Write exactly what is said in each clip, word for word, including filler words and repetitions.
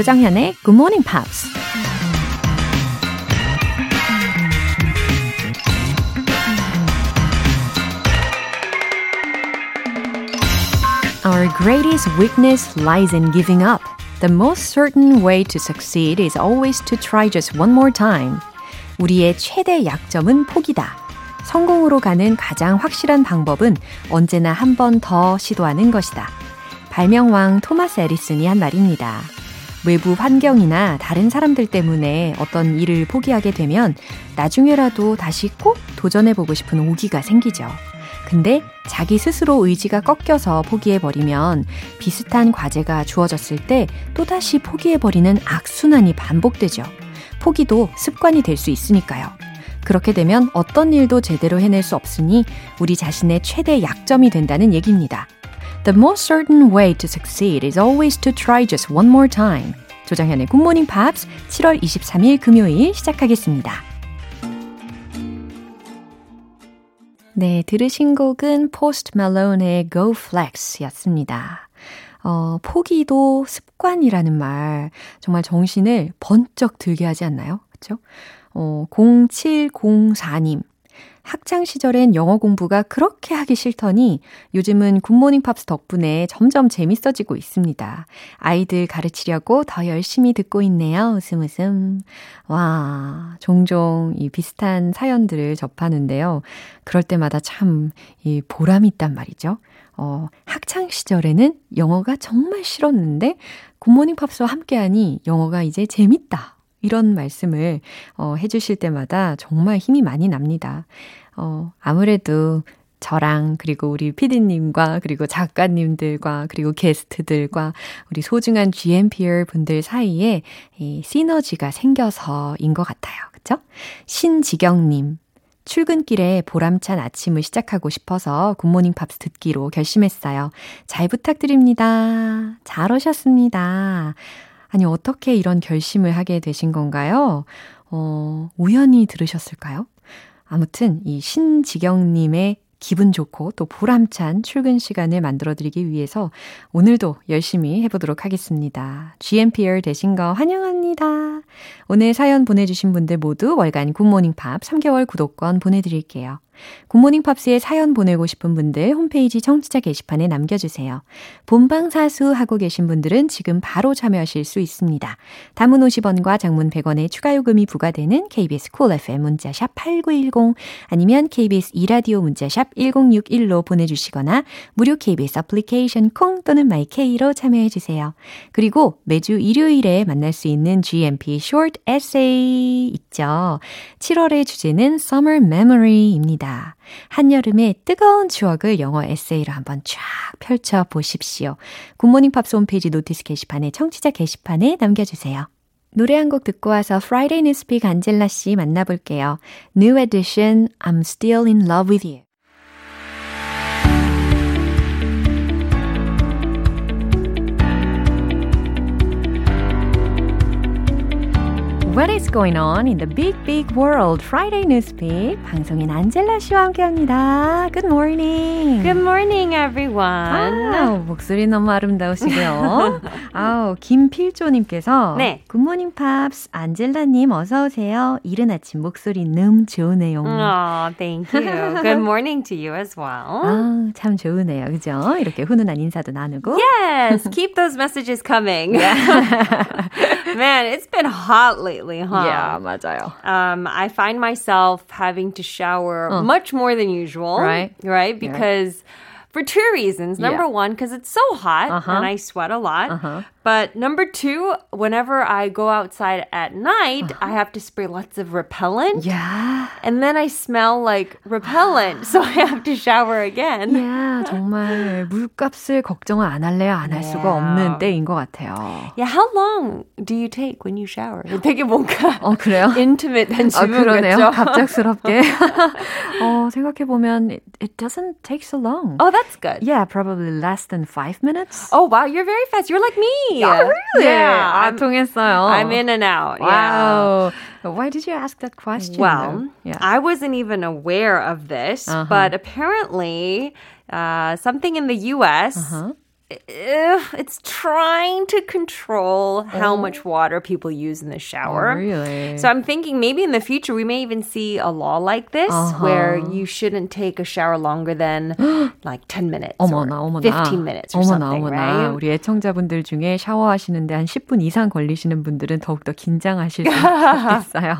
조장현의 Good Morning Pops. Our greatest weakness lies in giving up. The most certain way to succeed is always to try just one more time. 우리의 최대 약점은 포기다. 성공으로 가는 가장 확실한 방법은 언제나 한 번 더 시도하는 것이다. 발명왕 토마스 에디슨이 한 말입니다. 외부 환경이나 다른 사람들 때문에 어떤 일을 포기하게 되면 나중에라도 다시 꼭 도전해보고 싶은 오기가 생기죠. 근데 자기 스스로 의지가 꺾여서 포기해버리면 비슷한 과제가 주어졌을 때 또다시 포기해버리는 악순환이 반복되죠. 포기도 습관이 될 수 있으니까요. 그렇게 되면 어떤 일도 제대로 해낼 수 없으니 우리 자신의 최대 약점이 된다는 얘기입니다. The most certain way to succeed is always to try just one more time. 조장현의 굿모닝 팝스 칠월 이십삼일 금요일 시작하겠습니다. 네, 들으신 곡은 포스트 말론의 Go Flex 였습니다. 어, 포기도 습관이라는 말, 정말 정신을 번쩍 들게 하지 않나요? 그렇죠? 어, 공칠공사님. 학창시절엔 영어 공부가 그렇게 하기 싫더니 요즘은 굿모닝 팝스 덕분에 점점 재밌어지고 있습니다. 아이들 가르치려고 더 열심히 듣고 있네요. 웃음 웃음. 와, 종종 이 비슷한 사연들을 접하는데요. 그럴 때마다 참 이 보람이 있단 말이죠. 어, 학창시절에는 영어가 정말 싫었는데 굿모닝 팝스와 함께하니 영어가 이제 재밌다. 이런 말씀을 어, 해주실 때마다 정말 힘이 많이 납니다. 어, 아무래도 저랑 그리고 우리 피디님과 그리고 작가님들과 그리고 게스트들과 우리 소중한 지엠피엘 분들 사이에 이 시너지가 생겨서인 것 같아요. 그렇죠? 신지경님. 출근길에 보람찬 아침을 시작하고 싶어서 굿모닝 팝스 듣기로 결심했어요. 잘 부탁드립니다. 잘 오셨습니다. 아니, 어떻게 이런 결심을 하게 되신 건가요? 어, 우연히 들으셨을까요? 아무튼 이 신지경님의 기분 좋고 또 보람찬 출근 시간을 만들어드리기 위해서 오늘도 열심히 해보도록 하겠습니다. 지엠피엘 되신 거 환영합니다. 오늘 사연 보내주신 분들 모두 월간 굿모닝팝 삼 개월 구독권 보내드릴게요. 굿모닝팝스에 사연 보내고 싶은 분들 홈페이지 청취자 게시판에 남겨주세요. 본방사수 하고 계신 분들은 지금 바로 참여하실 수 있습니다. 단문 오십 원과 장문 백 원의 추가 요금이 부과되는 케이비에스 쿨 에프엠 문자샵 팔구일공 아니면 케이비에스 이라디오 문자샵 일공육일로 보내주시거나 무료 케이비에스 애플리케이션 콩 또는 마이케이로 참여해주세요. 그리고 매주 일요일에 만날 수 있는 지엠피 Short Essay 있죠. 칠월의 주제는 Summer Memory입니다. 한여름의 뜨거운 추억을 영어 에세이로 한번 쫙 펼쳐보십시오. 굿모닝 팝스 홈페이지 노티스 게시판에 청취자 게시판에 남겨주세요. 노래 한 곡 듣고 와서 Friday Newspeak 안젤라 씨 만나볼게요. New Edition, I'm Still in Love with You. What is going on in the big, big world? Friday Newspeak 방송인 안젤라 씨와 함께합니다. Good morning. Good morning, everyone. 아우, 목소리 너무 아름다우시고요. 아우, 김필조님께서 네. Good morning, Pops. 안젤라님 어서 오세요. 이른 아침 목소리 너무 좋으네요. Oh, thank you. Good morning to you as well. 아, 참 좋으네요, 그죠? 이렇게 훈훈한 인사도 나누고. Yes, keep those messages coming. Man, it's been hot lately. Huh? Yeah, 맞아요. Um, I find myself having to shower uh. much more than usual, right? Right, because yeah. for two reasons. Number yeah. one, because it's so hot uh-huh. and I sweat a lot. Uh-huh. But number two, whenever I go outside at night, uh-huh. I have to spray lots of repellent. Yeah. And then I smell like repellent, so I have to shower again. Yeah, 정말 물값을 걱정을 안 할래야 안 할 yeah. 수가 없는 때인 것 같아요. Yeah, how long do you take when you shower? 되게 뭔가 어, 그래요? intimate한 질문 같죠? 아, 그러네요. 갑작스럽게. 어, 생각해보면 it, it doesn't take so long. Oh, that's good. Yeah, probably less than five minutes. Oh, wow, you're very fast. You're like me. Oh, really? Yeah, I'm, 통했어요. I'm in and out. Wow. Yeah. Why did you ask that question? Well, yeah. I wasn't even aware of this, uh-huh. but apparently uh, something in the U S, uh-huh. it's trying to control how oh. much water people use in the shower. Oh, really? So I'm thinking maybe in the future we may even see a law like this uh-huh. where you shouldn't take a shower longer than like ten minutes 어머나, or 어머나. fifteen minutes or 어머나, something, 어머나. right? 우리 애청자분들 중에 샤워하시는데 한 십 분 이상 걸리시는 분들은 더욱더 긴장하실 수 있어요.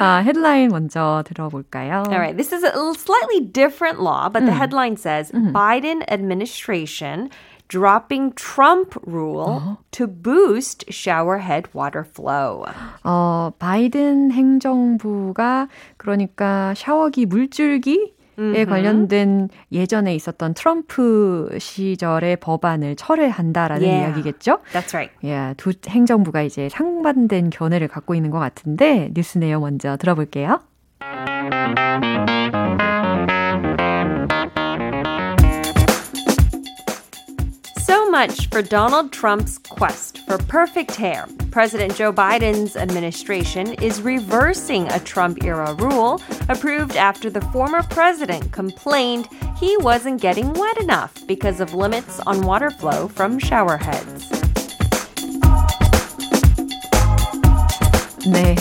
아, headline 먼저 들어볼까요? All right. This is a slightly different law, but 음. the headline says 음. Biden administration dropping Trump rule 어? to boost showerhead water flow. 어, 바이든 행정부가 그러니까 샤워기 물줄기 에 관련된 예전에 있었던 트럼프 시절의 법안을 철회한다라는 yeah, 이야기겠죠? That's right. Yeah, 두 행정부가 이제 상반된 견해를 갖고 있는 것 같은데 뉴스 내용 먼저 들어볼게요. Much for Donald Trump's quest for perfect hair. President Joe Biden's administration is reversing a Trump-era rule approved after the former president complained he wasn't getting wet enough because of limits on water flow from shower heads. 네.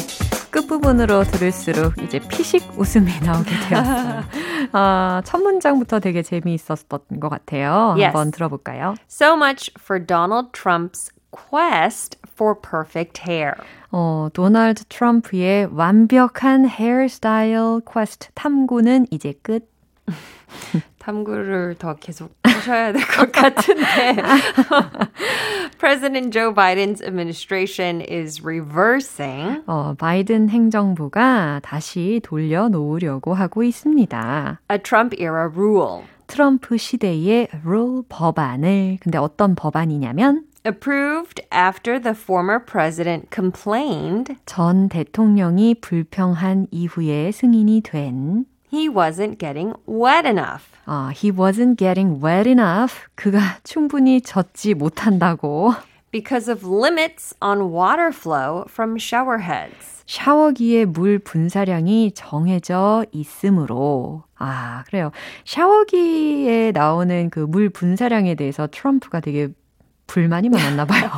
끝부분으로 들을수록 이제 피식 웃음이 나오게 되었어요. 아, 첫 문장부터 되게 재미있었던 것 같아요. Yes. 한번 들어볼까요? So much for Donald Trump's quest for perfect hair. 어, 도널드 트럼프의 완벽한 헤어스타일 퀘스트 탐구는 이제 끝. 탐구를 더 계속 하셔야 될 것 같은데. President Joe Biden's administration is reversing. 어, 바이든 행정부가 다시 돌려놓으려고 하고 있습니다. A Trump-era rule. 트럼프 시대의 룰 법안을. 근데 어떤 법안이냐면 approved after the former president complained. 전 대통령이 불평한 이후에 승인이 된. He wasn't getting wet enough. 아, he wasn't getting wet enough. 그가 충분히 젖지 못한다고. Because of limits on water flow from shower heads. 샤워기의 물 분사량이 정해져 있으므로. 아, 그래요. 샤워기에 나오는 그 물 분사량에 대해서 트럼프가 되게 불만이 많았나 봐요.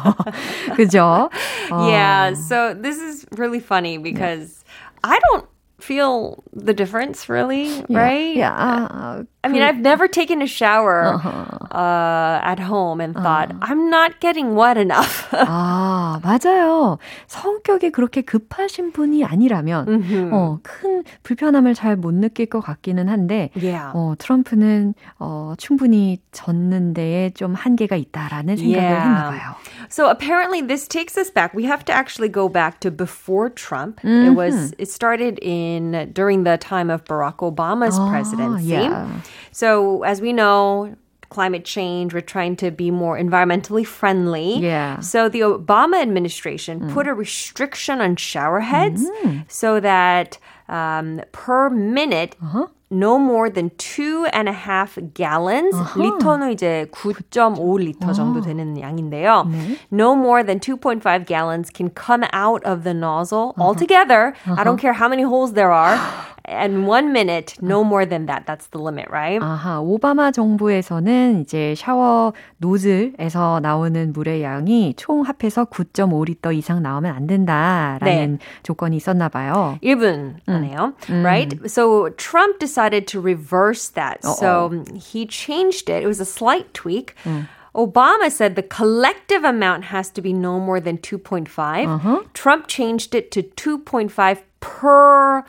그죠? 어. Yeah, so this is really funny because 네. I don't feel the difference really, yeah, right? Yeah. Uh, I mean, I've never taken a shower uh-huh. uh, at home and thought, uh. I'm not getting wet enough. 아, 맞아요. 성격이 그렇게 급하신 분이 아니라면 mm-hmm. 어, 큰 불편함을 잘 못 느낄 것 같기는 한데 yeah. 어, 트럼프는 어, 충분히 젖는 데에 좀 한계가 있다라는 생각을 yeah. 했나 봐요. So apparently this takes us back. We have to actually go back to before Trump. Mm-hmm. It was, it started in In, during the time of Barack Obama's oh, presidency. Yeah. So as we know, climate change, we're trying to be more environmentally friendly. Yeah. So the Obama administration mm. put a restriction on shower heads mm. so that um, per minute, uh-huh. no more than two and a half gallons. Uh-huh. 리터는 이제 nine point five 리터 uh-huh. 정도 되는 양인데요. 네. No more than two point five gallons can come out of the nozzle uh-huh. altogether. Uh-huh. I don't care how many holes there are. And one minute, no more than that. That's the limit, right? 아하, 오바마 정부에서는 이제 샤워 노즐에서 나오는 물의 양이 총 합해서 nine point five 리터 이상 나오면 안 된다라는 네. 조건이 있었나 봐요. 일 분 안에요. 음. Right? So Trump decided to reverse that. Uh-oh. So he changed it. It was a slight tweak. 음. Obama said the collective amount has to be no more than two point five. Uh-huh. Trump changed it to two point five per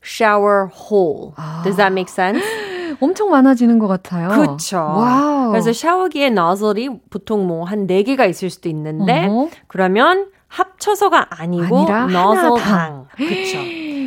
shower hole. 아. Does that make sense? 엄청 많아지는 것 같아요. 그렇죠. 와우. 그래서 샤워기의 nozzle이 보통 뭐 한 네 개가 있을 수도 있는데 어허. 그러면 합쳐서가 아니고 nozzle당. 그렇죠.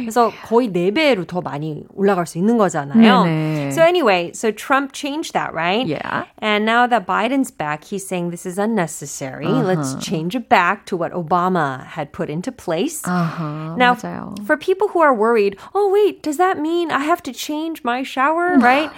그래서 거의 네 배로 더 많이 올라갈 수 있는 거잖아요. 네네. So anyway, so Trump changed that, right? Yeah. And now that Biden's back, he's saying this is unnecessary. Uh-huh. Let's change it back to what Obama had put into place. Uh-huh. Now, 맞아요. For people who are worried, oh wait, does that mean I have to change my shower, right?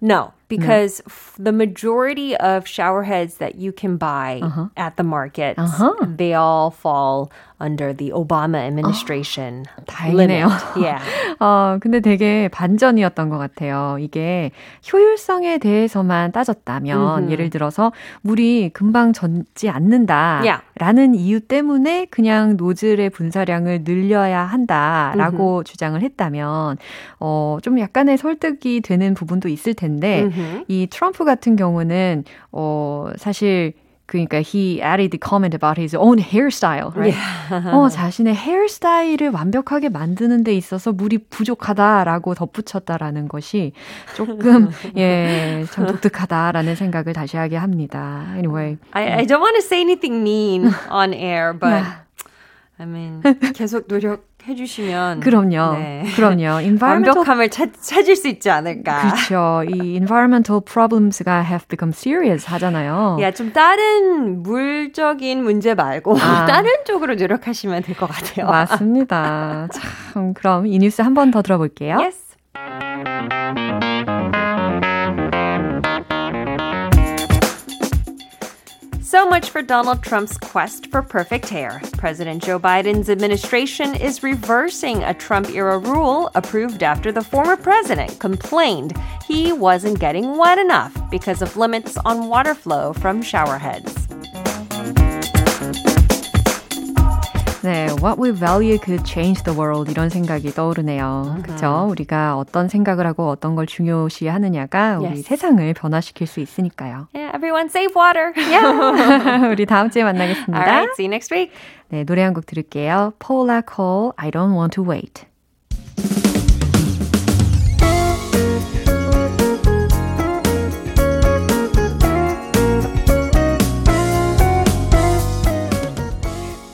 No. because yeah. f- the majority of shower heads that you can buy uh-huh. at the markets, uh-huh. they all fall under the Obama administration 어, 다행이네요. yeah. 어, 근데 되게 반전이었던 것 같아요. 이게 효율성에 대해서만 따졌다면 mm-hmm. 예를 들어서 물이 금방 젖지 않는다라는 yeah. 이유 때문에 그냥 노즐의 분사량을 늘려야 한다라고 mm-hmm. 주장을 했다면 어, 좀 약간의 설득이 되는 부분도 있을 텐데 mm-hmm. 이 트럼프 같은 경우는 어, 사실 그러니까 he added the comment about his own hairstyle, right? Yeah. 어, 자신의 헤어스타일을 완벽하게 만드는 데 있어서 물이 부족하다라고 덧붙였다라는 것이 조금 예, 참 독특하다라는 생각을 다시 하게 합니다. Anyway, I, I don't want to say anything mean on air, but I mean 계속 노력. 해주시면 그럼요, 네. 그럼요. Environmental... 완벽함을 찾, 찾을 수 있지 않을까. 그렇죠. 이 environmental problems가 have become serious 하잖아요. 야, 좀 다른 물적인 문제 말고 아. 다른 쪽으로 노력하시면 될 것 같아요. 맞습니다. 참, 그럼 이 뉴스 한 번 더 들어볼게요. Yes. So much for Donald Trump's quest for perfect hair. President Joe Biden's administration is reversing a Trump-era rule approved after the former president complained he wasn't getting wet enough because of limits on water flow from showerheads. 네, what we value could change the world 이런 생각이 떠오르네요. Uh-huh. 그렇죠? 우리가 어떤 생각을 하고 어떤 걸 중요시하느냐가 우리 yes. 세상을 변화시킬 수 있으니까요. Yeah, everyone save water. Yeah. 우리 다음 주에 만나겠습니다. All right, see you next week. 네, 노래 한 곡 들을게요. Paula Cole, I don't want to wait.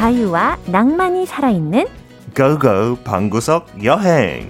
자유와 낭만이 살아있는 고고 방구석 여행.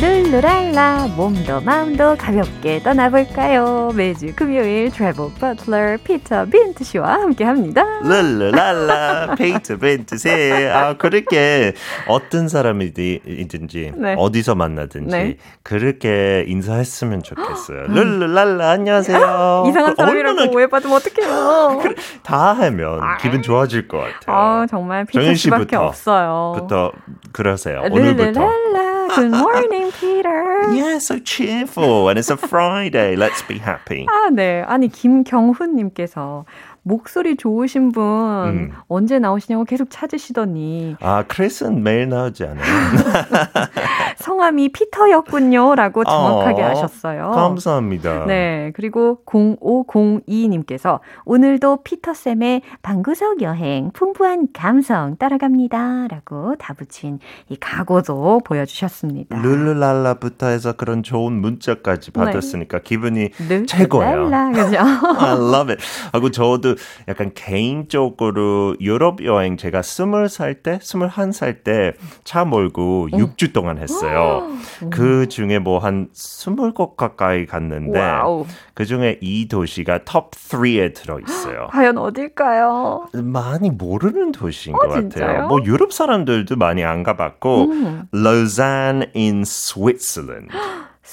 룰루랄라, 몸도 마음도 가볍게 떠나볼까요? 매주 금요일 트래블 버틀러 피터 빈트 씨와 함께합니다. 룰루랄라 피터 빈트 씨. 아, 그렇게 어떤 사람이든지 네. 어디서 만나든지 네. 그렇게 인사했으면 좋겠어요. 룰루랄라 안녕하세요. 이상한 사람이라고 오해받으면 어떡해요. 그래, 다 하면 기분 좋아질 것 같아요. 아, 정말 피터 씨밖에 없어요. 부터 그러세요. 오늘부터. 룰루랄라. Good morning, Peter. Yeah, so cheerful. And it's a Friday. Let's be happy. 아, 네. 아니, 김경훈님께서 목소리 좋으신 분 음. 언제 나오시냐고 계속 찾으시더니 아, 크리스는 매일 나오지 않아요? 성함이 피터였군요. 라고 정확하게 어, 아셨어요. 감사합니다. 네, 그리고 공오공이 님께서 오늘도 피터쌤의 방구석 여행 풍부한 감성 따라갑니다. 라고 다 붙인 이 각오도 보여주셨습니다. 룰루랄라부터 해서 그런 좋은 문자까지 받았으니까 네. 기분이 룰루랄라, 최고예요. 그렇죠? I love it. 하고 저도 약간 개인적으로 유럽 여행 제가 스무 살 때, 스물한 살 때 차 몰고 응. 육 주 동안 했어요. 오. 그 중에 뭐 한 스무 곳 가까이 갔는데 와우. 그 중에 이 도시가 톱 쓰리에 들어있어요. 과연 어딜까요? 많이 모르는 도시인 어, 것 진짜요? 같아요. 뭐 유럽 사람들도 많이 안 가봤고 음. Lausanne in Switzerland.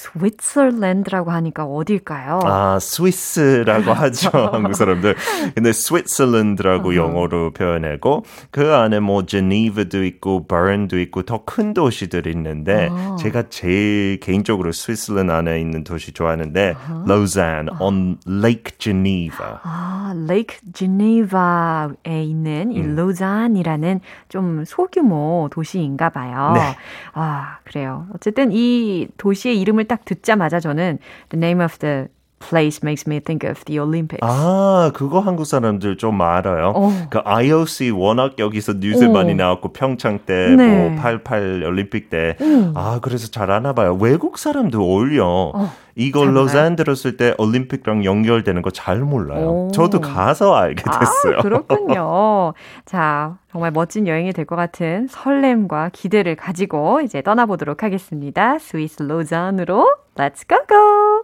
스위스랜드라고 하니까 어딜까요? 아, 스위스라고 하죠. 한국 사람들. 근데 스위스랜드라고 영어로 표현하고 그 안에 뭐 제네바도 있고 버른도 있고 더 큰 도시들이 있는데 아. 제가 제일 개인적으로 스위스랜드 안에 있는 도시 좋아하는데 아. Lausanne 아. on Lake Geneva. 아, Lake Geneva에 있는 이 로잔이라는 좀 소규모 도시인가 봐요. 네. 아, 그래요. 어쨌든 이 도시의 이름을 딱 듣자마자 저는 The name of the place makes me think of the Olympics. 아, 그거 한국 사람들 좀 알아요. 오. 그 아이오씨 워낙 여기서 뉴스 오. 많이 나왔고 평창 때, 네. 뭐 팔십팔 올림픽 때. 음. 아, 그래서 잘 아나 봐요. 외국 사람도 어울려. 어. 이걸 로잔 들었을 때 올림픽랑 연결되는 거 잘 몰라요. 오. 저도 가서 알게 됐어요. 아, 그렇군요. 자, 정말 멋진 여행이 될 것 같은 설렘과 기대를 가지고 이제 떠나보도록 하겠습니다. 스위스 로잔으로 Let's go go!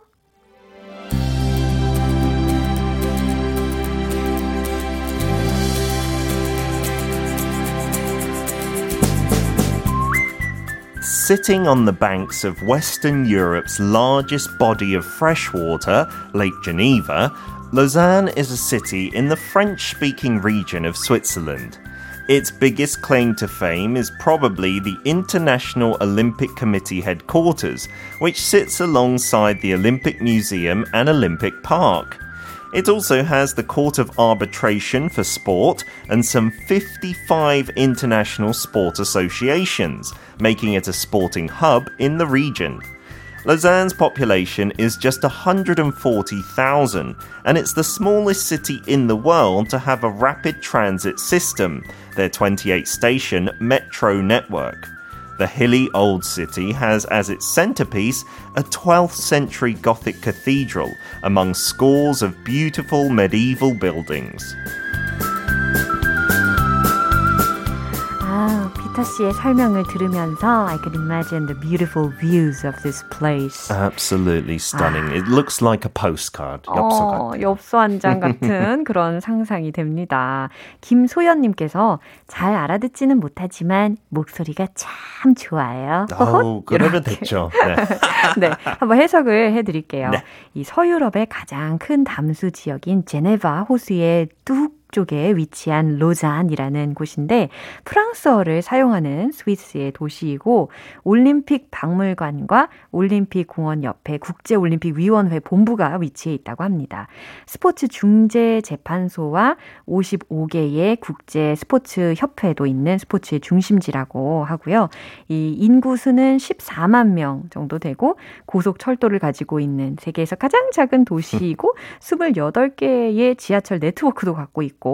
Sitting on the banks of Western Europe's largest body of fresh water, Lake Geneva, Lausanne is a city in the French-speaking region of Switzerland. Its biggest claim to fame is probably the International Olympic Committee headquarters, which sits alongside the Olympic Museum and Olympic Park. It also has the Court of Arbitration for Sport and some fifty-five international sport associations, making it a sporting hub in the region. Lausanne's population is just one hundred forty thousand, and it's the smallest city in the world to have a rapid transit system, their twenty-eight station metro network. The hilly old city has as its centerpiece a twelfth century Gothic cathedral among scores of beautiful medieval buildings. 아, 피터 씨의 설명을 들으면서 I could imagine the beautiful views of this place. Absolutely stunning. 아. It looks like a postcard. 엽서 같아요. 어, 엽서 한 장 같은 그런 상상이 됩니다. 김소연님께서 잘 알아듣지는 못하지만 목소리가 참 좋아요. 오, 그러면 됐죠. 네. 네, 한번 해석을 해드릴게요. 네. 이 서유럽의 가장 큰 담수 지역인 제네바 호수의 뚝 쪽에 위치한 로잔이라는 곳인데 프랑스어를 사용하는 스위스의 도시이고 올림픽 박물관과 올림픽 공원 옆에 국제올림픽위원회 본부가 위치해 있다고 합니다. 스포츠 중재재판소와 오십오 개의 국제 스포츠 협회도 있는 스포츠의 중심지라고 하고요. 이 인구수는 십사만 명 정도 되고 고속철도를 가지고 있는 세계에서 가장 작은 도시이고 스물여덟 개의 지하철 네트워크도 갖고 있고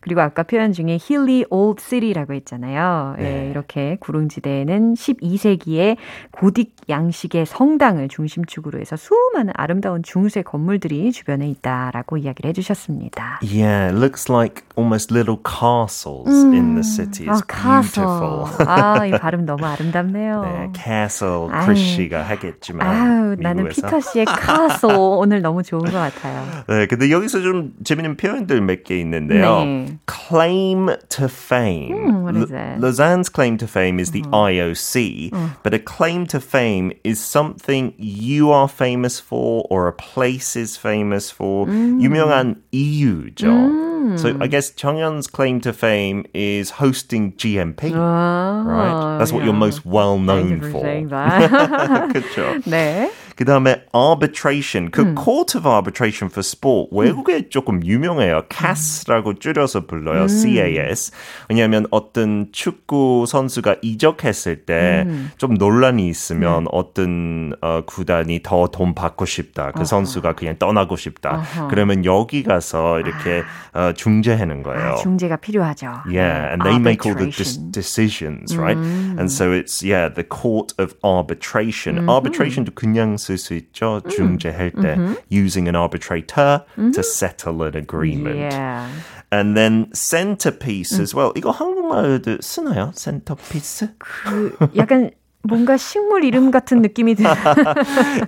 그리고 아까 표현 중에 hilly old city라고 했잖아요. 네. 예, 이렇게 구릉지대에는 십이 세기의 고딕 양식의 성당을 중심축으로 해서 수많은 아름다운 중세 건물들이 주변에 있다라고 이야기를 해주셨습니다. Yeah, it looks like almost little castles 음. in the city. It's 아, beautiful. 아, 이 발음 너무 아름답네요. 네, castle, 크리시가 하겠지만 아유, 나는 피터 씨의 castle 오늘 너무 좋은 것 같아요. 네, 근데 여기서 좀 재미있는 표현들 몇 개 있는데 네. Claim to fame. Mm, what is it? Lausanne's claim to fame is the mm. I O C, mm. but a claim to fame is something you are famous for or a place is famous for. Mm. 유명한 이유죠. Mm. So I guess Cheongyeon's claim to fame is hosting G M P, oh, right? That's what yeah. you're most well known for. Thank you for saying that. Good job. 네. 그 다음에 arbitration, 그 음. Court of Arbitration for Sport 외국에 음. 조금 유명해요. CAS라고 줄여서 불러요. 음. C A S. 왜냐하면 어떤 축구 선수가 이적했을 때 좀 음. 논란이 있으면 음. 어떤 어, 구단이 더 돈 받고 싶다. 그 어허. 선수가 그냥 떠나고 싶다. 어허. 그러면 여기 가서 이렇게 아. 어, 중재하는 거예요. 아, 중재가 필요하죠. Yeah, and they arbitration. make all the de- decisions, right? 음. And so it's, yeah, the Court of Arbitration. 음. Arbitration도 그냥 쓸 수 있죠. 음. 중재할 때 음흠. using an arbitrator 음흠. to settle an agreement. Yeah. And then centerpiece 음. as well. 이거 한국말도 쓰나요? centerpiece? 그 약간 뭔가 식물 이름 같은 느낌이 드는.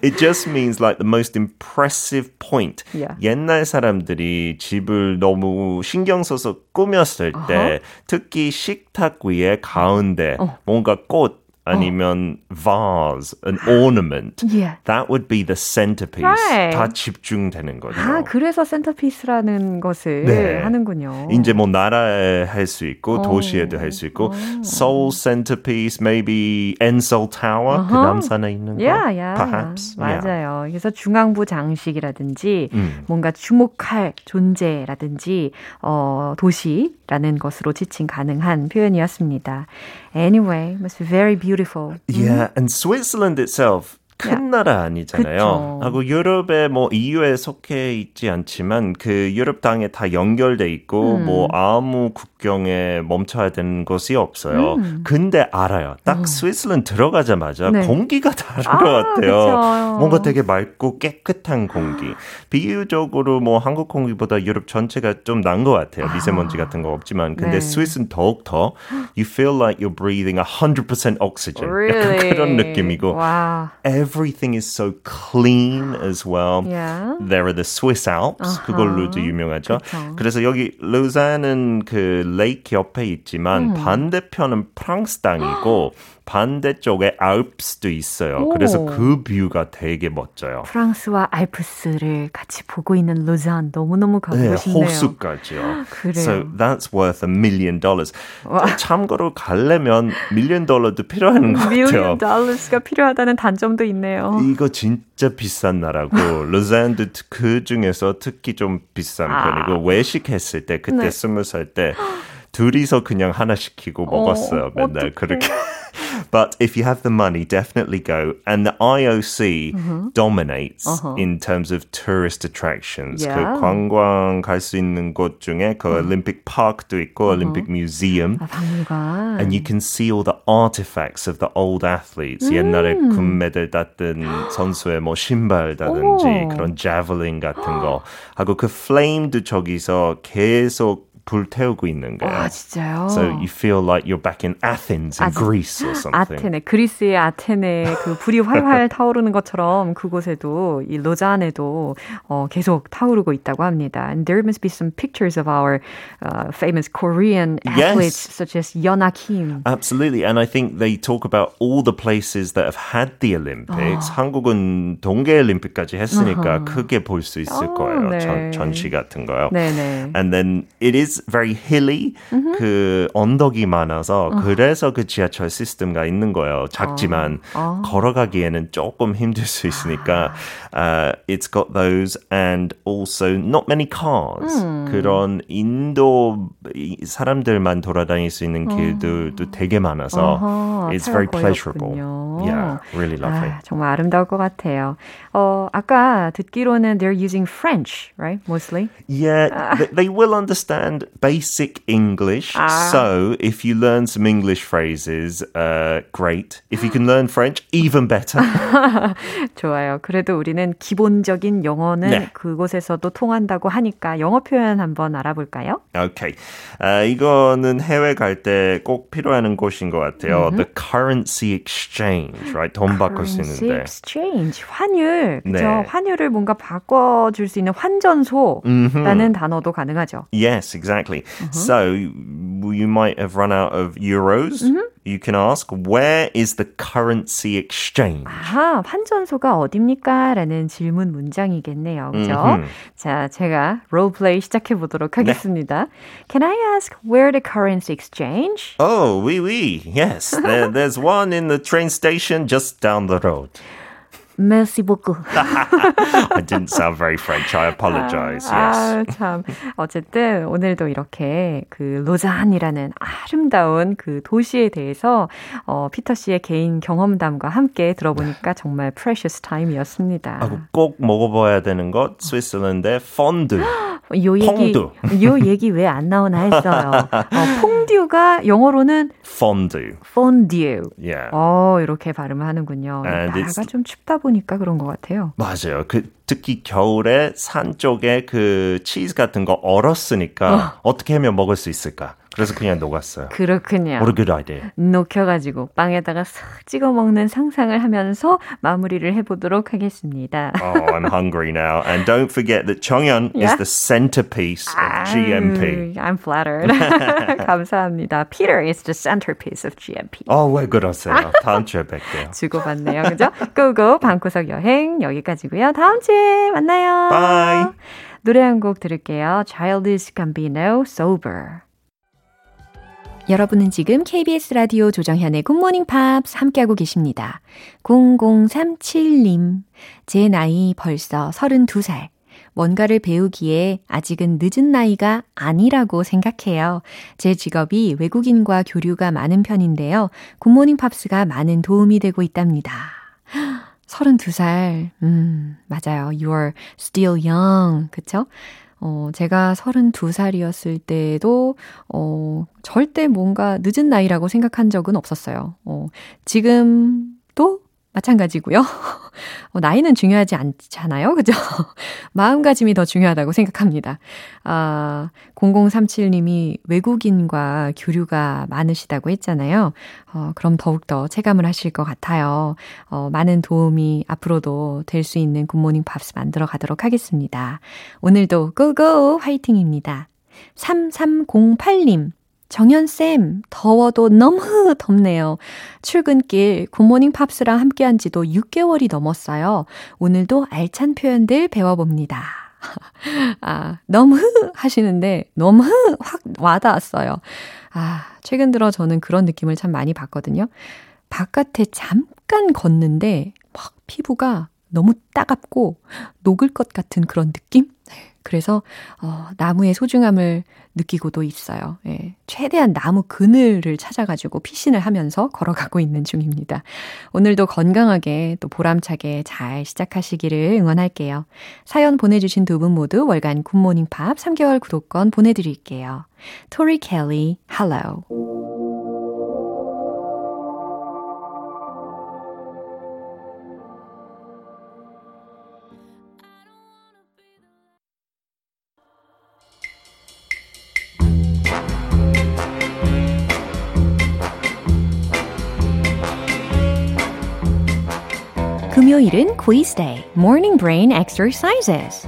It just means like the most impressive point. Yeah. 옛날 사람들이 집을 너무 신경 써서 꾸몄을 때 uh-huh. 특히 식탁 위에 가운데 uh-huh. 뭔가 꽃 아니면 oh. vase, an ornament, yeah. that would be the centerpiece. Right. 다 집중되는 거죠. 아, 그래서 centerpiece라는 것을 네. 하는군요. 이제 뭐 나라에 할 수 있고, oh. 도시에도 할 수 있고, oh. Seoul centerpiece, maybe Ensol Tower, uh-huh. 그 남산에 있는 yeah, 거, yeah. perhaps. 맞아요. Yeah. 그래서 중앙부 장식이라든지, 음. 뭔가 주목할 존재라든지, 어, 도시라는 것으로 지칭 가능한 표현이었습니다. Anyway, it was very beautiful. Beautiful. Yeah, and Switzerland itself, 큰 yeah. 나라 아니잖아요. 그쵸. 하고 유럽의 뭐 EU에 속해 있지 않지만 그 유럽 땅에 다 연결돼 있고 음. 뭐 아무 국경에 멈춰야 되는 곳이 없어요. 음. 근데 알아요. 딱 어. 스위스랜드 들어가자마자 네. 공기가 다른 아, 것 같아요. 그쵸. 뭔가 되게 맑고 깨끗한 공기. 비유적으로 뭐 한국 공기보다 유럽 전체가 좀 난 것 같아요. 아. 미세먼지 같은 거 없지만. 근데 네. 스위스는 더욱더 you feel like you're breathing one hundred percent oxygen. Really? 약간 그런 느낌이고. 와. Everything is so clean as well. Yeah. There are the Swiss Alps. Uh-huh. 그걸로도 유명하죠. 그쵸. 그래서 여기 루잔은 그 레이크 옆에 있지만 음. 반대편은 프랑스 땅이고 반대쪽에 알프스도 있어요. 오. 그래서 그 뷰가 되게 멋져요. 프랑스와 알프스를 같이 보고 있는 루잔 너무너무 가고 네, 싶네요. 호수까지요. 그래요. So that's worth a million dollars. 와. 참고로 가려면 밀리언 달러도 필요한 것 같아요. 밀리언 달러가 필요하다는 단점도 있네요. 이거 진짜 비싼 나라고 루잔도 그 중에서 특히 좀 비싼 아. 편이고 외식했을 때 그때 스무 네. 살 때 둘이서 그냥 하나 시키고 먹었어요. 어, 맨날 어떡해. 그렇게. But if you have the money, definitely go. And the IOC mm-hmm. dominates uh-huh. in terms of tourist attractions. Yeah. 그 관광 갈 수 있는 곳 중에 그 mm. Olympic Park도 있고 uh-huh. Olympic Museum. 아, 박물관. And you can see all the artifacts of the old athletes. 음. 옛날에 금메달 땄던 선수의 뭐 신발이라든지 오. 그런 javelin 같은 거. 하고 그 flame도 저기서 계속 불태우고 있는 거예요. 아, 진짜요? So you feel like you're back in Athens in 아, Greece or something. 아테네, 그리스의 아테네 그 불이 활활 타오르는 것처럼 그곳에도 이 로잔에도 어, 계속 타오르고 있다고 합니다. And there must be some pictures of our uh, famous Korean athletes yes. such as Yona Kim. Absolutely. And I think they talk about all the places that have had the Olympics. 어. 한국은 동계 올림픽까지 했으니까 uh-huh. 크게 볼 수 있을 어, 거예요. 네. 전, 전시 같은 거요. 네, 네. And then it is very hilly. Mm-hmm. 그 언덕이 많아서 uh. 그래서 그 지하철 시스템가 있는 거예요. 작지만 uh. Uh. 걸어가기에는 조금 힘들 수 있으니까 uh, it's got those and also not many cars. Mm. 그런 인도 사람들만 돌아다닐 수 있는 길들도 uh. 되게 많아서 uh-huh. it's very pleasurable. 거였군요. Yeah, really lovely. 아, 정말 아름다울 것 같아요. 어, 아까 듣기로는 they're using French, right? Mostly? Yeah, uh. they, they will understand basic English. Ah. So if you learn some English phrases, uh, great. If you can learn French, even better. 좋아요. 그래도 우리는 기본적인 영어는 네. 그곳에서도 통한다고 하니까 영어 표현 한번 알아볼까요? Okay. Uh, 이거는 해외 갈 때 꼭 필요한 곳인 것 같아요. Mm-hmm. The currency exchange, right? 돈 바꿀 수 있는데. Currency exchange, 환율. 그렇죠? 네. 환율을 뭔가 바꿔줄 수 있는 환전소라는 mm-hmm. 단어도 가능하죠. Yes, exactly. Exactly. Uh-huh. So you might have run out of euros. Uh-huh. You can ask, where is the currency exchange? 아, 환전소가 어딥니까? 라는 질문 문장이겠네요. 그렇죠? Mm-hmm. 자, 제가 롤플레이 시작해 보도록 하겠습니다. 네. Can I ask where the currency exchange? Oh, oui, oui. Yes, there, there's one in the train station just down the road. Merci beaucoup. I didn't sound very French. I apologize. 아, yes. 아, 참. 어쨌든 오늘도 이렇게 그 로잔이라는 아름다운 그 도시에 대해서 어, 피터 씨의 개인 경험담과 함께 들어보니까 정말 precious time이었습니다. 아, 꼭 먹어봐야 되는 것 스위스랜드의 폰두. 요 얘기, 요 얘기 왜 안 나오나 했어요. 어, 퐁듀가 영어로는 fondue. Fondue. Yeah. 어, 이렇게 발음을 하는군요. 나라가 좀 춥다 보니까 그런 것 같아요. 맞아요. 그, 특히 겨울에 산 쪽에 그 치즈 같은 거 얼었으니까 어. 어떻게 하면 먹을 수 있을까? 그래서 그냥 녹았어요. 그렇군요. What a good idea. 녹혀가지고 빵에다가 싹 찍어 먹는 상상을 하면서 마무리를 해보도록 하겠습니다. Oh, I'm hungry now. And don't forget that Cheongyeon yeah? is the centerpiece of 아유, G M P. I'm flattered. 감사합니다. Peter is the centerpiece of G M P. 어, 왜 그러세요? 다음 주에 뵐게요. 주고받네요. 그죠? 고고 방구석 여행 여기까지고요. 다음 주에 만나요. Bye. 노래 한 곡 들을게요. Childish Gambino, Sober. 여러분은 지금 케이비에스 라디오 조정현의 굿모닝 팝스 함께하고 계십니다. 공공삼칠님, 제 나이 벌써 서른두 살. 뭔가를 배우기에 아직은 늦은 나이가 아니라고 생각해요. 제 직업이 외국인과 교류가 많은 편인데요. 굿모닝 팝스가 많은 도움이 되고 있답니다. 서른두 살, 음, 맞아요. You are still young, 그쵸? 어, 제가 서른두 살이었을 때도 어, 절대 뭔가 늦은 나이라고 생각한 적은 없었어요. 어, 지금도 마찬가지고요. 어, 나이는 중요하지 않잖아요. 그죠? 마음가짐이 더 중요하다고 생각합니다. 아, 공공삼칠님이 외국인과 교류가 많으시다고 했잖아요. 어, 그럼 더욱더 체감을 하실 것 같아요. 어, 많은 도움이 앞으로도 될 수 있는 굿모닝 팝스 만들어 가도록 하겠습니다. 오늘도 고고 화이팅입니다. 삼삼공팔님. 정연쌤, 더워도 너무 덥네요. 출근길 굿모닝 팝스랑 함께한 지도 육 개월이 넘었어요. 오늘도 알찬 표현들 배워봅니다. 아, 너무 하시는데 너무 확 와닿았어요. 아, 최근 들어 저는 그런 느낌을 참 많이 받거든요. 바깥에 잠깐 걷는데 막 피부가 너무 따갑고 녹을 것 같은 그런 느낌? 그래서 어, 나무의 소중함을 느끼고도 있어요. 예, 최대한 나무 그늘을 찾아가지고 피신을 하면서 걸어가고 있는 중입니다. 오늘도 건강하게 또 보람차게 잘 시작하시기를 응원할게요. 사연 보내주신 두 분 모두 월간 굿모닝 팝 삼 개월 구독권 보내드릴게요. Tori Kelly, Hello. 금요일은 quiz day, morning brain exercises.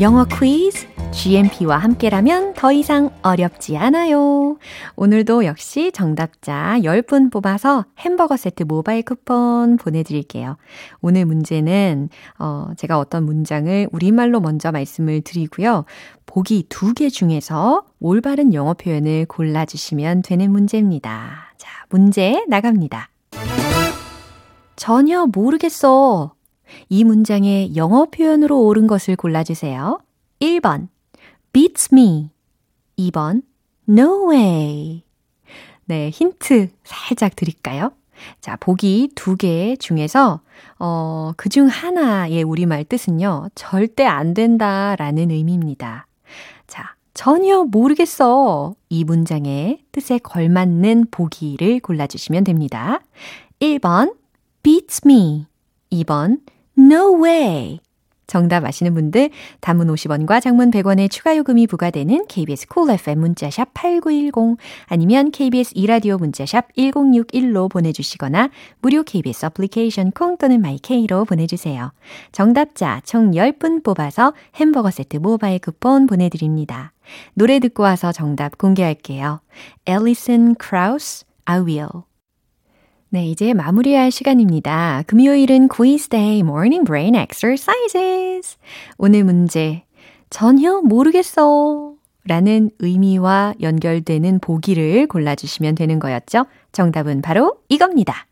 영어 퀴즈, 지엠피와 함께라면 더 이상 어렵지 않아요. 오늘도 역시 정답자 열 분 뽑아서 햄버거 세트 모바일 쿠폰 보내드릴게요. 오늘 문제는 어, 제가 어떤 문장을 우리말로 먼저 말씀을 드리고요. 보기 두 개 중에서 올바른 영어 표현을 골라주시면 되는 문제입니다. 자, 문제 나갑니다. 전혀 모르겠어. 이 문장의 영어 표현으로 옳은 것을 골라주세요. 일 번 Beats me. 이 번 No way. 네, 힌트 살짝 드릴까요? 자, 보기 두 개 중에서 어, 그중 하나의 우리말 뜻은요. 절대 안 된다라는 의미입니다. 자, 전혀 모르겠어. 이 문장의 뜻에 걸맞는 보기를 골라주시면 됩니다. 일 번 Beats me. 이 번 No way. 정답 아시는 분들 단문 오십 원과 장문 백 원의 추가 요금이 부과되는 케이비에스 Cool 에프엠 문자샵 팔구일공 아니면 케이비에스 이라디오 문자샵 일공육일로 보내주시거나 무료 케이비에스 어플리케이션 콩 또는 마이케이로 보내주세요. 정답자 총 열 분 뽑아서 햄버거 세트 모바일 쿠폰 보내드립니다. 노래 듣고 와서 정답 공개할게요. Allison Krauss, I Will. 네, 이제 마무리할 시간입니다. 금요일은 quiz day, morning brain exercises. 오늘 문제, 전혀 모르겠어 라는 의미와 연결되는 보기를 골라주시면 되는 거였죠. 정답은 바로 이겁니다.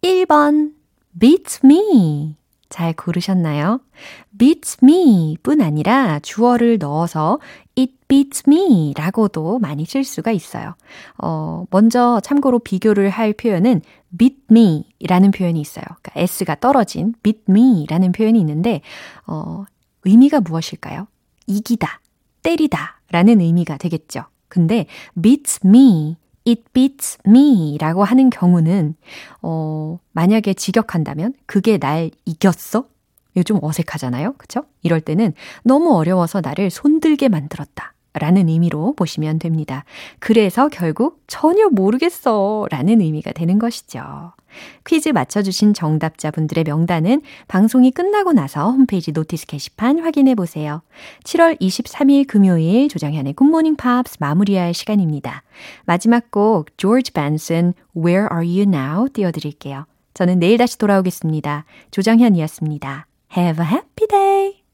일 번, beats me. 잘 고르셨나요? beats me 뿐 아니라 주어를 넣어서 it beats me 라고도 많이 쓸 수가 있어요. 어, 먼저 참고로 비교를 할 표현은 beat me 라는 표현이 있어요. 그러니까 S가 떨어진 beat me 라는 표현이 있는데 어, 의미가 무엇일까요? 이기다, 때리다 라는 의미가 되겠죠. 근데 beats me It beats me 라고 하는 경우는 어, 만약에 직역한다면 그게 날 이겼어? 이거 좀 어색하잖아요. 그렇죠? 이럴 때는 너무 어려워서 나를 손들게 만들었다 라는 의미로 보시면 됩니다. 그래서 결국 전혀 모르겠어 라는 의미가 되는 것이죠. 퀴즈 맞춰주신 정답자분들의 명단은 방송이 끝나고 나서 홈페이지 노티스 게시판 확인해보세요. 칠월 이십삼일 금요일 조장현의 굿모닝 팝스 마무리할 시간입니다. 마지막 곡 조지 벤슨 Where Are You Now 띄워드릴게요. 저는 내일 다시 돌아오겠습니다. 조장현이었습니다. Have a happy day!